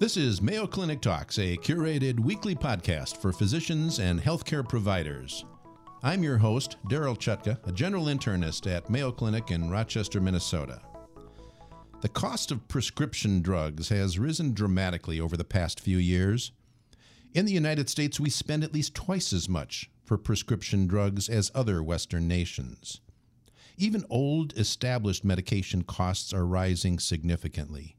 This is Mayo Clinic Talks, a curated weekly podcast for physicians and healthcare providers. I'm your host, Daryl Chutka, a general internist at Mayo Clinic in Rochester, Minnesota. The cost of prescription drugs has risen dramatically over the past few years. In the United States, we spend at least twice as much for prescription drugs as other Western nations. Even old, established medication costs are rising significantly.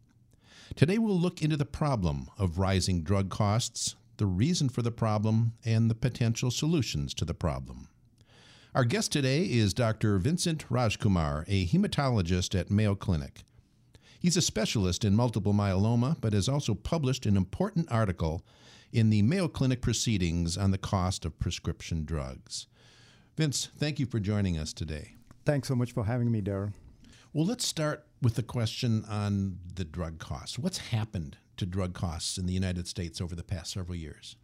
Today we'll look into the problem of rising drug costs, the reason for the problem, and the potential solutions to the problem. Our guest today is Dr. Vincent Rajkumar, a hematologist at Mayo Clinic. He's a specialist in multiple myeloma, but has also published an important article in the Mayo Clinic Proceedings on the cost of prescription drugs. Vince, thank you for joining us today. Thanks so much for having me, Darryl. Well, let's start with the question on the drug costs. What's happened to drug costs in the United States over the past several years?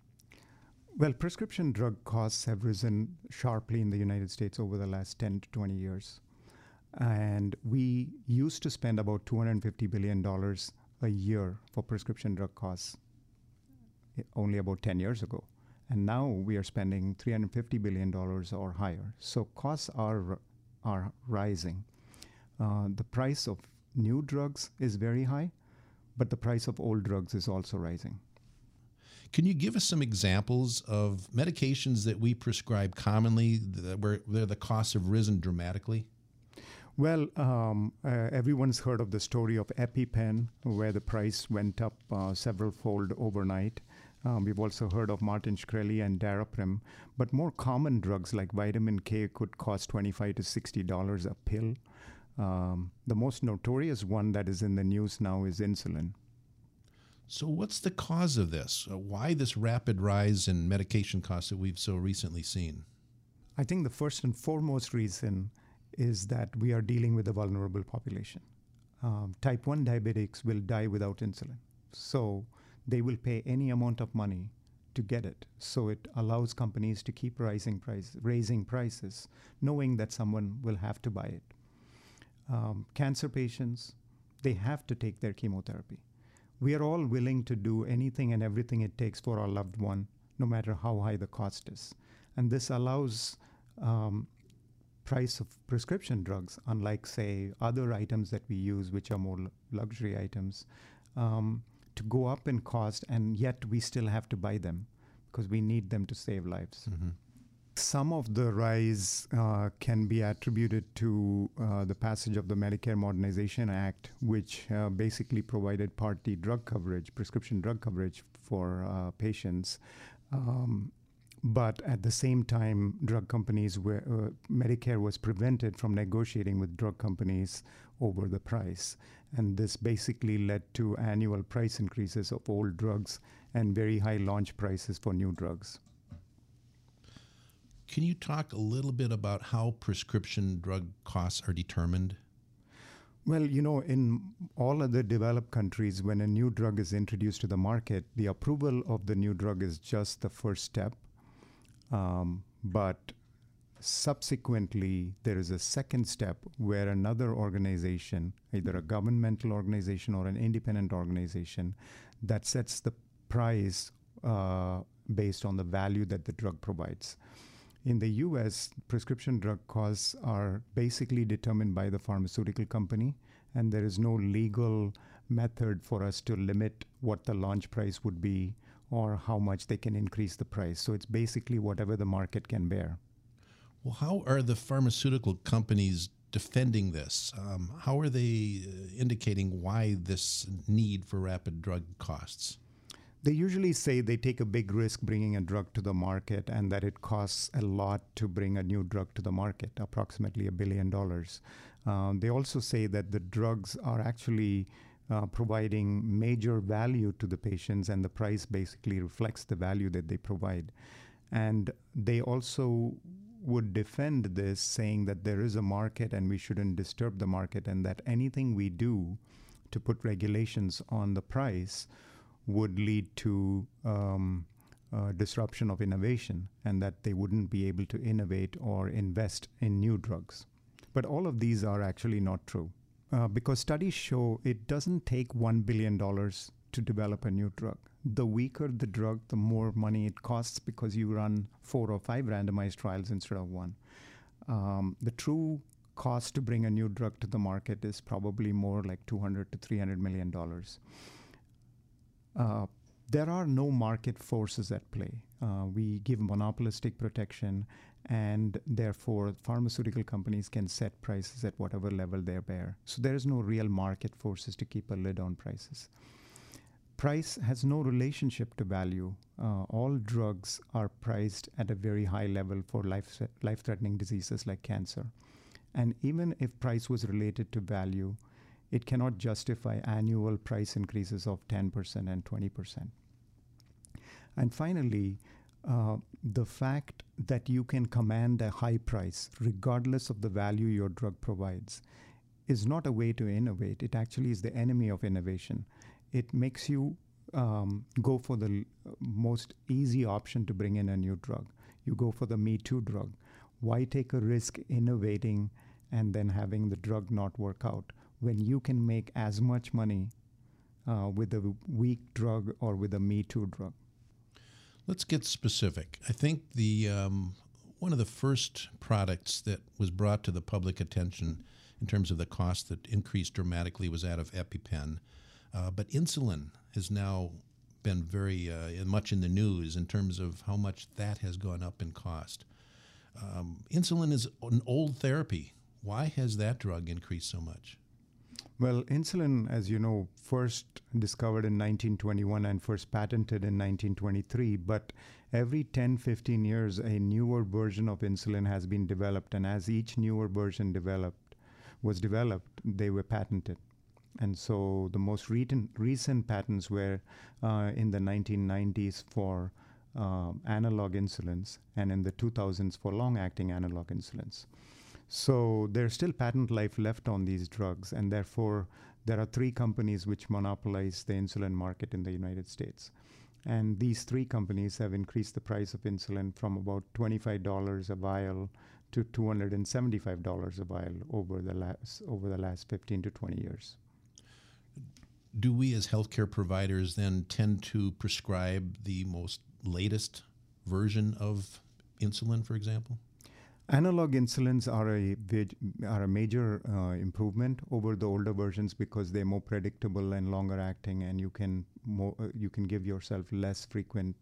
Well, prescription drug costs have risen sharply in the United States over the last 10 to 20 years. And we used to spend about $250 billion a year for prescription drug costs only about 10 years ago. And now we are spending $350 billion or higher. So costs are rising. The price of new drugs is very high, but the price of old drugs is also rising. Can you give us some examples of medications that we prescribe commonly where the costs have risen dramatically? Well, everyone's heard of the story of EpiPen, where the price went up several-fold overnight. We've also heard of Martin Shkreli and Daraprim, but more common drugs like vitamin K could cost $25 to $60 a pill. The most notorious one that is in the news now is insulin. So what's the cause of this? Why this rapid rise in medication costs that we've so recently seen? I think the first and foremost reason is that we are dealing with a vulnerable population. Type 1 diabetics will die without insulin. So they will pay any amount of money to get it. So it allows companies to keep raising prices, knowing that someone will have to buy it. Cancer patients, they have to take their chemotherapy. We are all willing to do anything and everything it takes for our loved one, no matter how high the cost is. And this allows price of prescription drugs, unlike, say, other items that we use, which are more luxury items, to go up in cost, and yet we still have to buy them because we need them to save lives. Mm-hmm. Some of the rise can be attributed to the passage of the Medicare Modernization Act, which basically provided Part D drug coverage, prescription drug coverage for patients. But at the same time, drug companies, Medicare was prevented from negotiating with drug companies over the price. And this basically led to annual price increases of old drugs and very high launch prices for new drugs. Can you talk a little bit about how prescription drug costs are determined? Well, you know, in all other developed countries, when a new drug is introduced to the market, the approval of the new drug is just the first step. But subsequently, there is a second step where another organization, either a governmental organization or an independent organization, that sets the price based on the value that the drug provides. In the U.S., prescription drug costs are basically determined by the pharmaceutical company, and there is no legal method for us to limit what the launch price would be or how much they can increase the price. So it's basically whatever the market can bear. Well, how are the pharmaceutical companies defending this? How are they indicating why this need for rapid drug costs? They usually say they take a big risk bringing a drug to the market and that it costs a lot to bring a new drug to the market, approximately $1 billion. They also say that the drugs are actually providing major value to the patients and the price basically reflects the value that they provide. And they also would defend this saying that there is a market and we shouldn't disturb the market and that anything we do to put regulations on the price would lead to disruption of innovation and that they wouldn't be able to innovate or invest in new drugs. But all of these are actually not true because studies show it doesn't take $1 billion to develop a new drug. The weaker the drug, the more money it costs because you run 4 or 5 randomized trials instead of one. The true cost to bring a new drug to the market is probably more like $200 to $300 million. There are no market forces at play. We give monopolistic protection, and therefore pharmaceutical companies can set prices at whatever level they bear. So there is no real market forces to keep a lid on prices. Price has no relationship to value. All drugs are priced at a very high level for life-threatening diseases like cancer. And even if price was related to value, it cannot justify annual price increases of 10% and 20%. And finally, the fact that you can command a high price, regardless of the value your drug provides, is not a way to innovate. It actually is the enemy of innovation. It makes you go for the most easy option to bring in a new drug. You go for the Me Too drug. Why take a risk innovating and then having the drug not work out when you can make as much money with a weak drug or with a Me Too drug? Let's get specific. I think the one of the first products that was brought to the public attention in terms of the cost that increased dramatically was that of EpiPen. But insulin has now been very much in the news in terms of how much that has gone up in cost. Insulin is an old therapy. Why has that drug increased so much? Well, insulin, as you know, first discovered in 1921 and first patented in 1923. But every 10, 15 years, a newer version of insulin has been developed. And as each newer version was developed, they were patented. And so the most recent patents were in the 1990s for analog insulins and in the 2000s for long-acting analog insulins. So there's still patent life left on these drugs, and therefore there are 3 companies which monopolize the insulin market in the United States. And these 3 companies have increased the price of insulin from about $25 a vial to $275 a vial over the last 15 to 20 years. Do we as healthcare providers then tend to prescribe the most latest version of insulin, for example? Analog insulins are a major improvement over the older versions because they're more predictable and longer acting, and you can give yourself less frequent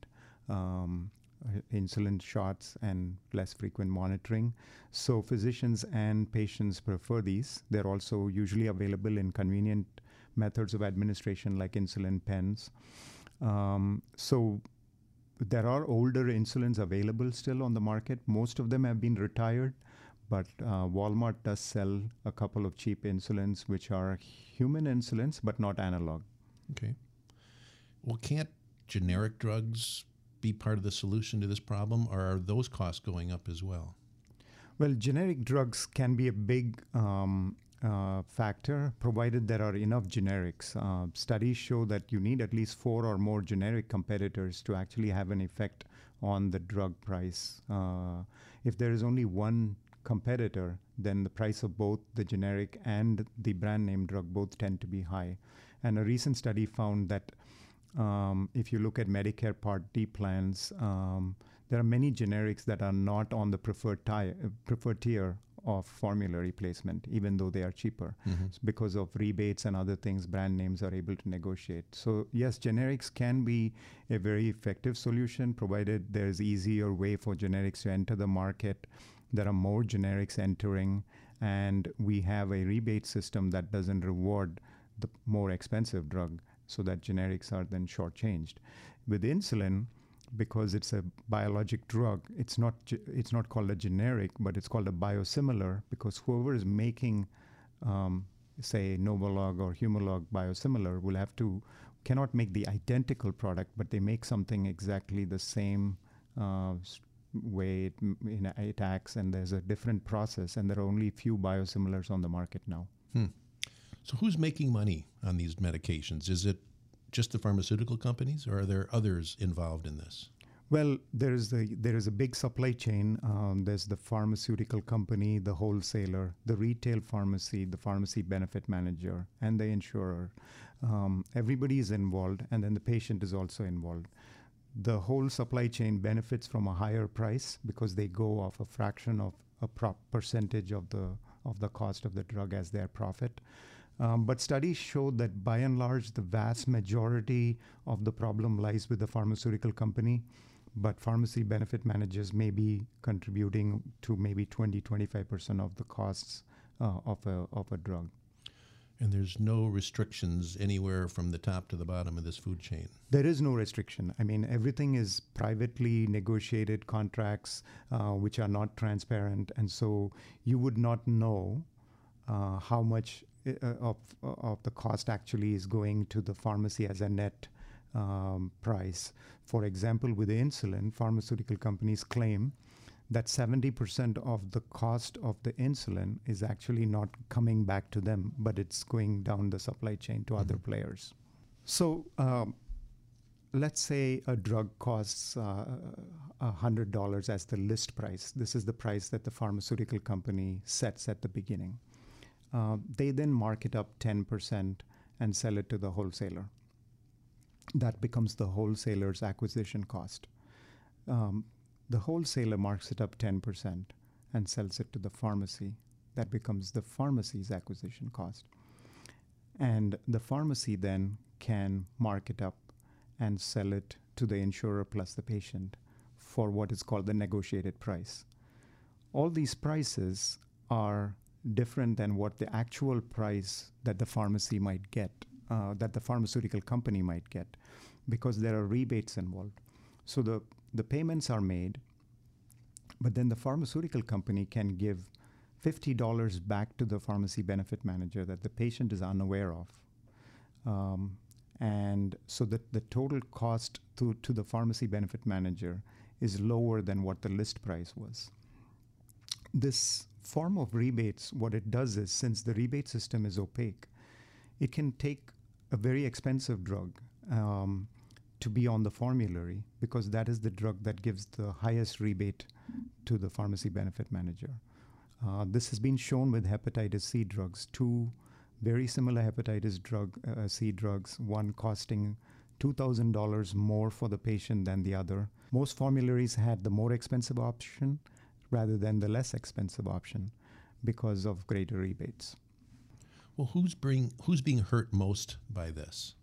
insulin shots and less frequent monitoring. So physicians and patients prefer these. They're also usually available in convenient methods of administration like insulin pens. So there are older insulins available still on the market. Most of them have been retired, but Walmart does sell a couple of cheap insulins which are human insulins but not analog. Okay. Well, can't generic drugs be part of the solution to this problem, or are those costs going up as well? Well, generic drugs can be a big factor, provided there are enough generics. Studies show that you need at least 4 or more generic competitors to actually have an effect on the drug price. If there is only one competitor, then the price of both the generic and the brand name drug both tend to be high. And a recent study found that if you look at Medicare Part D plans, there are many generics that are not on the preferred tier of formulary placement, even though they are cheaper. Mm-hmm. It's because of rebates and other things, brand names are able to negotiate. So yes, generics can be a very effective solution, provided there's easier way for generics to enter the market. There are more generics entering, and we have a rebate system that doesn't reward the more expensive drug, so that generics are then shortchanged. With insulin, because it's a biologic drug, it's not called a generic, but it's called a biosimilar, because whoever is making, say, Novolog or Humalog biosimilar cannot make the identical product, but they make something exactly the same way it acts, and there's a different process, and there are only few biosimilars on the market now. Hmm. So who's making money on these medications? Is it just the pharmaceutical companies, or are there others involved in this? Well, there is a big supply chain. There's the pharmaceutical company, the wholesaler, the retail pharmacy, the pharmacy benefit manager, and the insurer. Everybody is involved, and then the patient is also involved. The whole supply chain benefits from a higher price because they go off a fraction of a percentage of the cost of the drug as their profit. But studies showed that by and large, the vast majority of the problem lies with the pharmaceutical company, but pharmacy benefit managers may be contributing to maybe 20-25% of the costs of a drug. And there's no restrictions anywhere from the top to the bottom of this food chain? There is no restriction. I mean, everything is privately negotiated contracts which are not transparent, and so you would not know how much of the cost actually is going to the pharmacy as a net price. For example, with the insulin, pharmaceutical companies claim that 70% of the cost of the insulin is actually not coming back to them, but it's going down the supply chain to other players. So let's say a drug costs $100 as the list price. This is the price that the pharmaceutical company sets at the beginning. They then mark it up 10% and sell it to the wholesaler. That becomes the wholesaler's acquisition cost. The wholesaler marks it up 10% and sells it to the pharmacy. That becomes the pharmacy's acquisition cost. And the pharmacy then can mark it up and sell it to the insurer plus the patient for what is called the negotiated price. All these prices are different than what the actual price that the pharmacy might get, that the pharmaceutical company might get, because there are rebates involved. So the payments are made, but then the pharmaceutical company can give $50 back to the pharmacy benefit manager that the patient is unaware of. And so that the total cost to the pharmacy benefit manager is lower than what the list price was. This form of rebates, what it does is, since the rebate system is opaque, it can take a very expensive drug to be on the formulary, because that is the drug that gives the highest rebate to the pharmacy benefit manager. This has been shown with hepatitis C drugs, two very similar hepatitis C drugs, one costing $2,000 more for the patient than the other. Most formularies had the more expensive option rather than the less expensive option because of greater rebates. Well, who's being hurt most by this?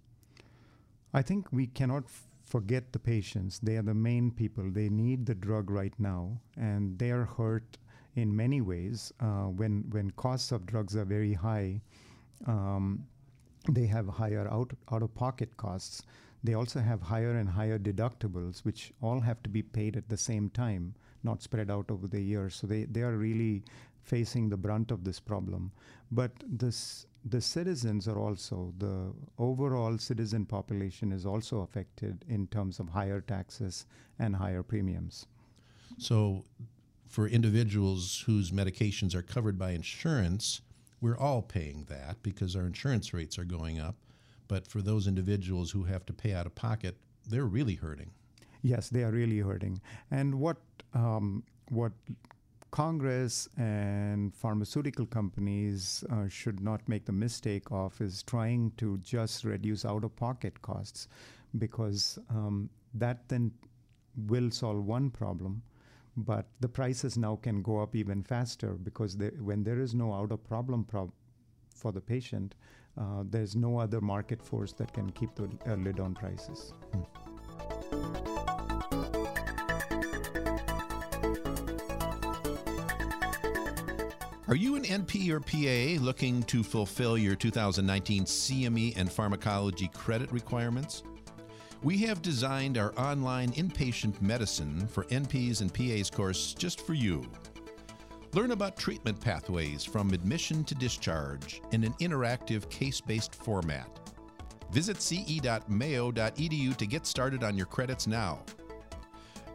I think we cannot forget the patients. They are the main people. They need the drug right now, and they are hurt in many ways. When costs of drugs are very high, they have higher out-of-pocket costs. They also have higher and higher deductibles, which all have to be paid at the same time, not spread out over the years. So they are really facing the brunt of this problem. But the citizens are also, the overall citizen population is also affected in terms of higher taxes and higher premiums. So for individuals whose medications are covered by insurance, we're all paying that because our insurance rates are going up. But for those individuals who have to pay out of pocket, they're really hurting. Yes, they are really hurting. And what Congress and pharmaceutical companies should not make the mistake of is trying to just reduce out-of-pocket costs, because that then will solve one problem, but the prices now can go up even faster, because when there is no out-of-problem for the patient, there's no other market force that can keep the lid on prices. Are you an NP or PA looking to fulfill your 2019 CME and pharmacology credit requirements? We have designed our online inpatient medicine for NPs and PAs course just for you. Learn about treatment pathways from admission to discharge in an interactive case-based format. Visit ce.mayo.edu to get started on your credits now.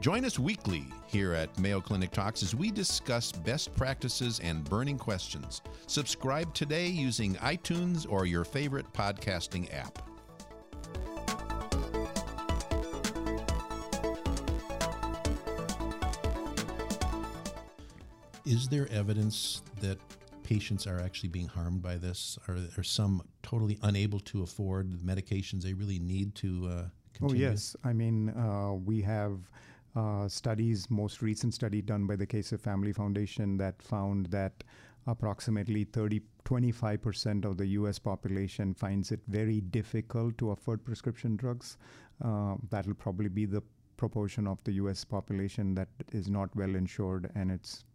Join us weekly here at Mayo Clinic Talks as we discuss best practices and burning questions. Subscribe today using iTunes or your favorite podcasting app. Is there evidence that patients are actually being harmed by this? Are some totally unable to afford the medications they really need to continue? Oh, yes. I mean, we have studies, most recent study done by the Kaiser Family Foundation that found that approximately 25% of the U.S. population finds it very difficult to afford prescription drugs. That'll probably be the proportion of the U.S. population that is not well insured and it's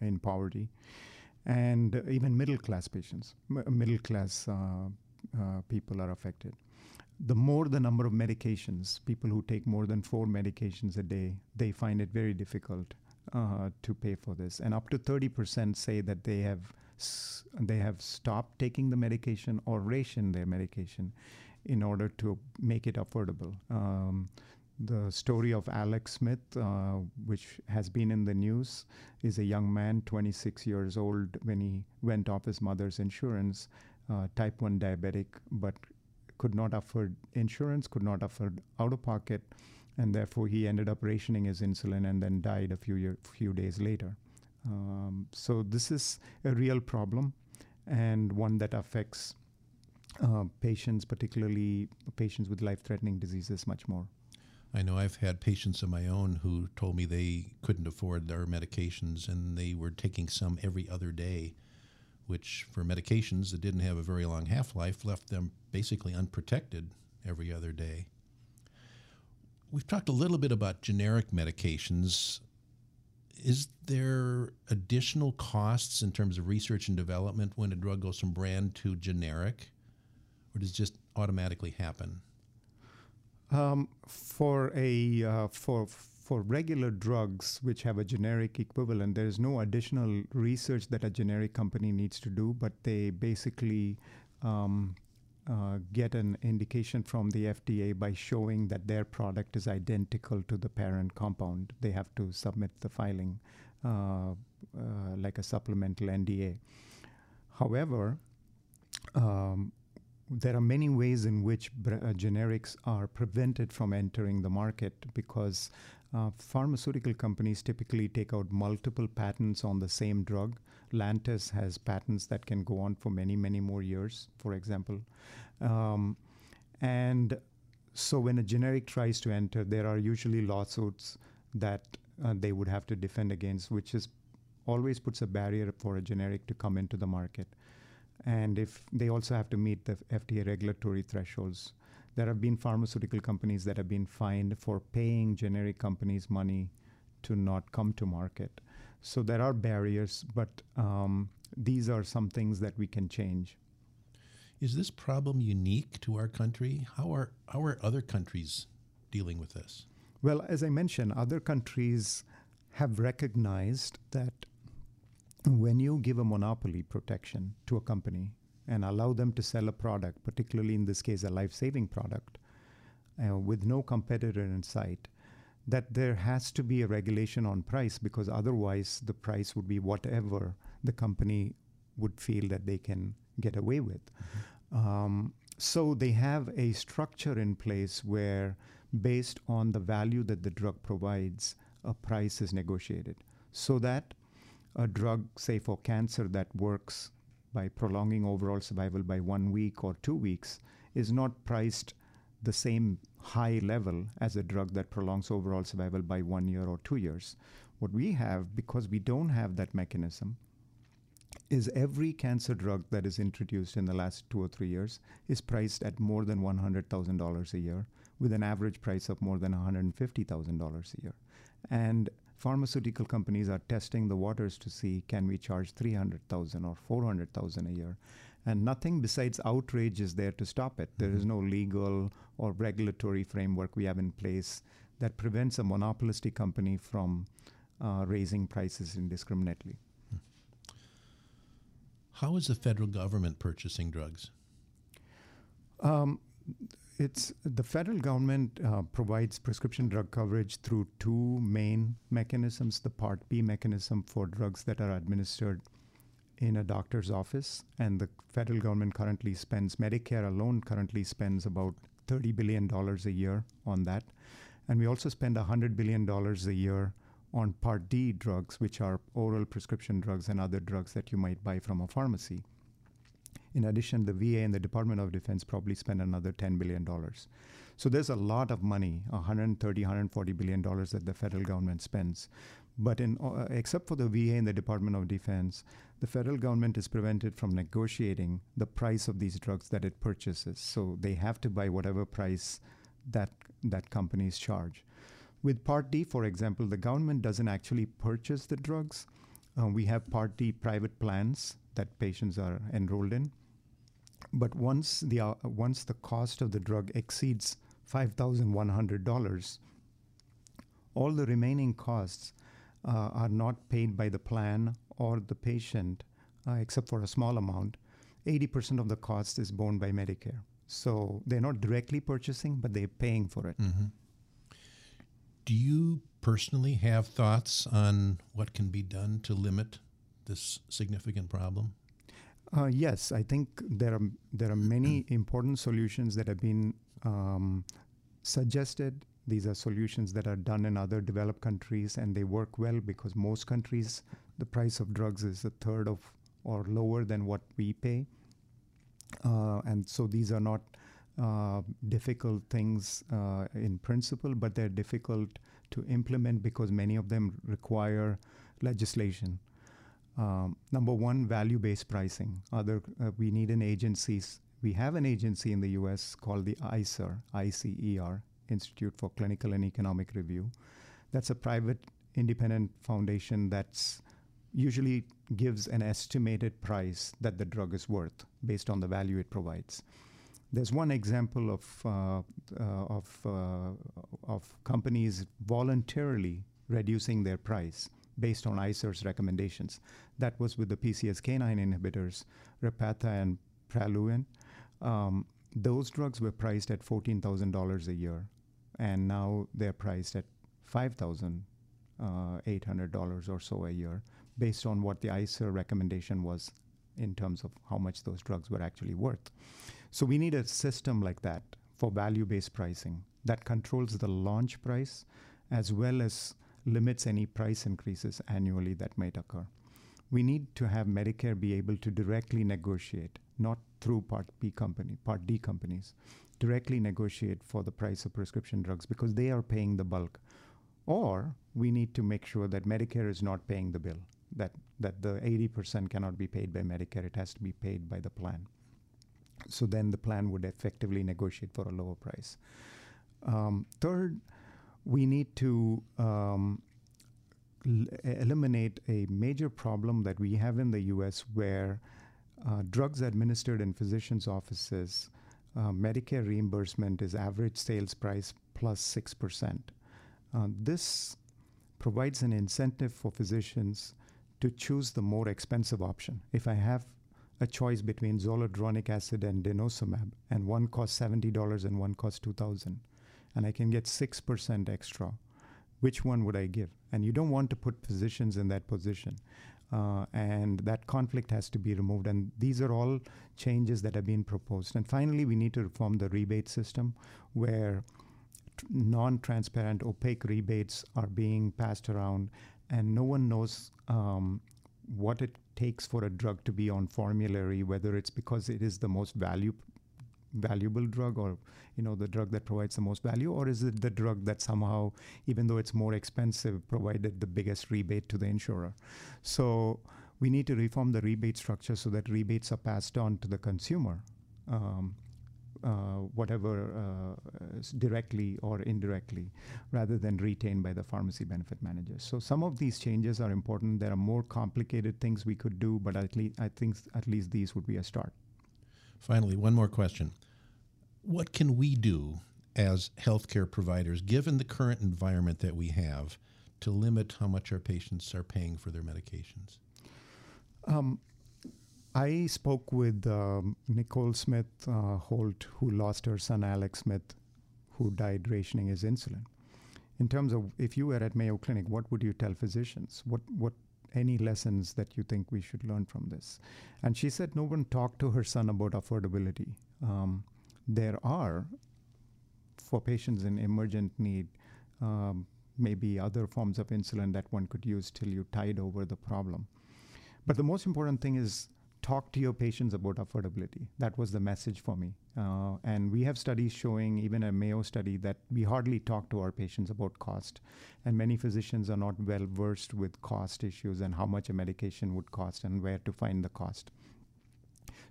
in poverty. And even middle-class patients, middle-class people are affected. The more the number of medications, people who take more than 4 medications a day, they find it very difficult to pay for this. And up to 30% say that they have stopped taking the medication or rationed their medication in order to make it affordable. The story of Alex Smith, which has been in the news, is a young man, 26 years old, when he went off his mother's insurance, type 1 diabetic, but could not afford insurance, could not afford out-of-pocket, and therefore he ended up rationing his insulin and then died a few days later. So this is a real problem and one that affects patients, particularly patients with life-threatening diseases, much more. I know I've had patients of my own who told me they couldn't afford their medications and they were taking some every other day, which for medications that didn't have a very long half-life left them basically unprotected every other day. We've talked a little bit about generic medications. Is there additional costs in terms of research and development when a drug goes from brand to generic, or does it just automatically happen? For regular drugs which have a generic equivalent, there is no additional research that a generic company needs to do, but they basically get an indication from the FDA by showing that their product is identical to the parent compound. They have to submit the filing like a supplemental NDA. However, there are many ways in which generics are prevented from entering the market because pharmaceutical companies typically take out multiple patents on the same drug. Lantus has patents that can go on for many, many more years, for example. And so when a generic tries to enter, there are usually lawsuits that they would have to defend against, which is always puts a barrier for a generic to come into the market. And if they also have to meet the FDA regulatory thresholds. There have been pharmaceutical companies that have been fined for paying generic companies money to not come to market. So there are barriers, but these are some things that we can change. Is this problem unique to our country? How are other countries dealing with this? Well, as I mentioned, other countries have recognized that when you give a monopoly protection to a company and allow them to sell a product, particularly in this case a life-saving product, with no competitor in sight, that there has to be a regulation on price because otherwise the price would be whatever the company would feel that they can get away with. Mm-hmm. So they have a structure in place where, based on the value that the drug provides, a price is negotiated so that a drug, say for cancer, that works by prolonging overall survival by 1 week or 2 weeks is not priced the same high level as a drug that prolongs overall survival by 1 year or 2 years. What we have, because we don't have that mechanism, is every cancer drug that is introduced in the last 2 or 3 years is priced at more than $100,000 a year with an average price of more than $150,000 a year. And pharmaceutical companies are testing the waters to see, can we charge $300,000 or $400,000 a year? And nothing besides outrage is there to stop it. There mm-hmm. is no legal or regulatory framework we have in place that prevents a monopolistic company from raising prices indiscriminately. How is the federal government purchasing drugs? It's the federal government provides prescription drug coverage through 2 main mechanisms, the Part B mechanism for drugs that are administered in a doctor's office, and the federal government currently spends, Medicare alone currently spends about $30 billion a year on that. And we also spend $100 billion a year on Part D drugs, which are oral prescription drugs and other drugs that you might buy from a pharmacy. In addition, the VA and the Department of Defense probably spend another $10 billion. So there's a lot of money, $130, $140 billion that the federal government spends. But except for the VA and the Department of Defense, the federal government is prevented from negotiating the price of these drugs that it purchases. So they have to buy whatever price that companies charge. With Part D, for example, the government doesn't actually purchase the drugs. We have Part D private plans that patients are enrolled in. But once the cost of the drug exceeds $5,100, all the remaining costs are not paid by the plan or the patient, except for a small amount. 80% of the cost is borne by Medicare. So they're not directly purchasing, but they're paying for it. Mm-hmm. Do you personally have thoughts on what can be done to limit this significant problem? Yes, I think there are many important solutions that have been suggested. These are solutions that are done in other developed countries, and they work well because most countries, the price of drugs is a third of or lower than what we pay. And so these are not difficult things in principle, but they're difficult to implement because many of them require legislation. Number one, value-based pricing. We need an agency. We have an agency in the U.S. called the ICER, ICER, Institute for Clinical and Economic Review. That's a private independent foundation that's usually gives an estimated price that the drug is worth based on the value it provides. There's one example of companies voluntarily reducing their price based on ICER's recommendations. That was with the PCSK9 inhibitors, Repatha and Praluent. Those drugs were priced at $14,000 a year, and now they're priced at $5,800 or so a year, based on what the ICER recommendation was in terms of how much those drugs were actually worth. So we need a system like that for value-based pricing that controls the launch price as well as limits any price increases annually that might occur. We need to have Medicare be able to directly negotiate, not through Part D companies, directly negotiate for the price of prescription drugs because they are paying the bulk. Or we need to make sure that Medicare is not paying the bill, that the 80% cannot be paid by Medicare. It has to be paid by the plan. So then the plan would effectively negotiate for a lower price. Third, we need to eliminate a major problem that we have in the U.S. where drugs administered in physicians' offices, Medicare reimbursement is average sales price plus 6%. This provides an incentive for physicians to choose the more expensive option. If I have a choice between zoledronic acid and denosumab, and one costs $70 and one costs $2,000, and I can get 6% extra, which one would I give? And you don't want to put physicians in that position. And that conflict has to be removed. And these are all changes that have been proposed. And finally, we need to reform the rebate system where non-transparent, opaque rebates are being passed around, and no one knows what it takes for a drug to be on formulary, whether it's because it is the most valuable drug, or the drug that provides the most value, or is it the drug that somehow, even though it's more expensive, provided the biggest rebate to the insurer. So we need to reform the rebate structure so that rebates are passed on to the consumer, directly or indirectly, rather than retained by the pharmacy benefit managers. So some of these changes are important. There are more complicated things we could do, but I think at least these would be a start. Finally, one more question. What can we do as healthcare providers, given the current environment that we have, to limit how much our patients are paying for their medications? I spoke with Nicole Smith Holt, who lost her son, Alex Smith, who died rationing his insulin. In terms of if you were at Mayo Clinic, what would you tell physicians? What any lessons that you think we should learn from this? And she said no one talked to her son about affordability. There are, for patients in emergent need, maybe other forms of insulin that one could use till you tide over the problem. But the most important thing is talk to your patients about affordability. That was the message for me. And we have studies showing, even a Mayo study, that we hardly talk to our patients about cost. And many physicians are not well versed with cost issues and how much a medication would cost and where to find the cost.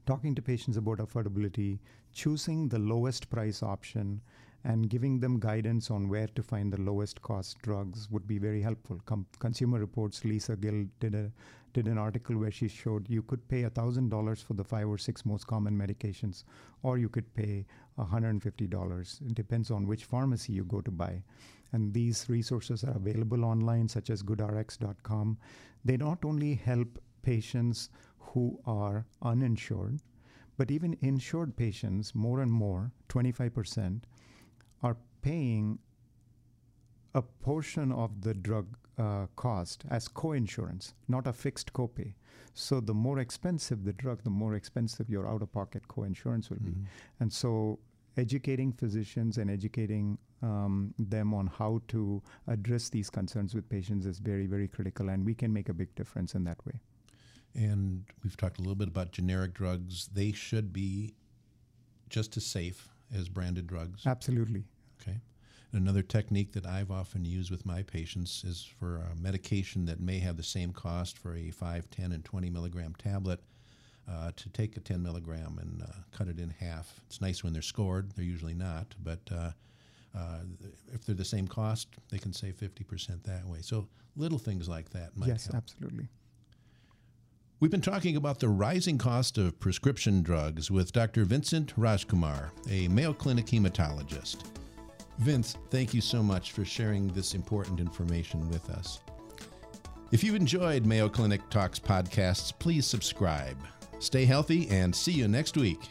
Talking to patients about affordability, choosing the lowest price option, and giving them guidance on where to find the lowest cost drugs would be very helpful. Consumer Reports, Lisa Gill did an article where she showed you could pay $1,000 for the 5 or 6 most common medications, or you could pay $150. It depends on which pharmacy you go to buy. And these resources are available online, such as goodrx.com. They not only help patients who are uninsured, but even insured patients, more and more, 25%, are paying a portion of the drug cost as co-insurance, not a fixed copay. So the more expensive the drug, the more expensive your out-of-pocket co-insurance will be. And so educating physicians and educating them on how to address these concerns with patients is very, very critical, and we can make a big difference in that way. And we've talked a little bit about generic drugs. They should be just as safe as branded drugs. Absolutely. Okay. And another technique that I've often used with my patients is for a medication that may have the same cost for a 5, 10, and 20 milligram tablet, to take a 10 milligram and cut it in half. It's nice when they're scored. They're usually not. But if they're the same cost, they can save 50% that way. So little things like that might help. Yes, absolutely. We've been talking about the rising cost of prescription drugs with Dr. Vincent Rajkumar, a Mayo Clinic hematologist. Vince, thank you so much for sharing this important information with us. If you've enjoyed Mayo Clinic Talks podcasts, please subscribe. Stay healthy and see you next week.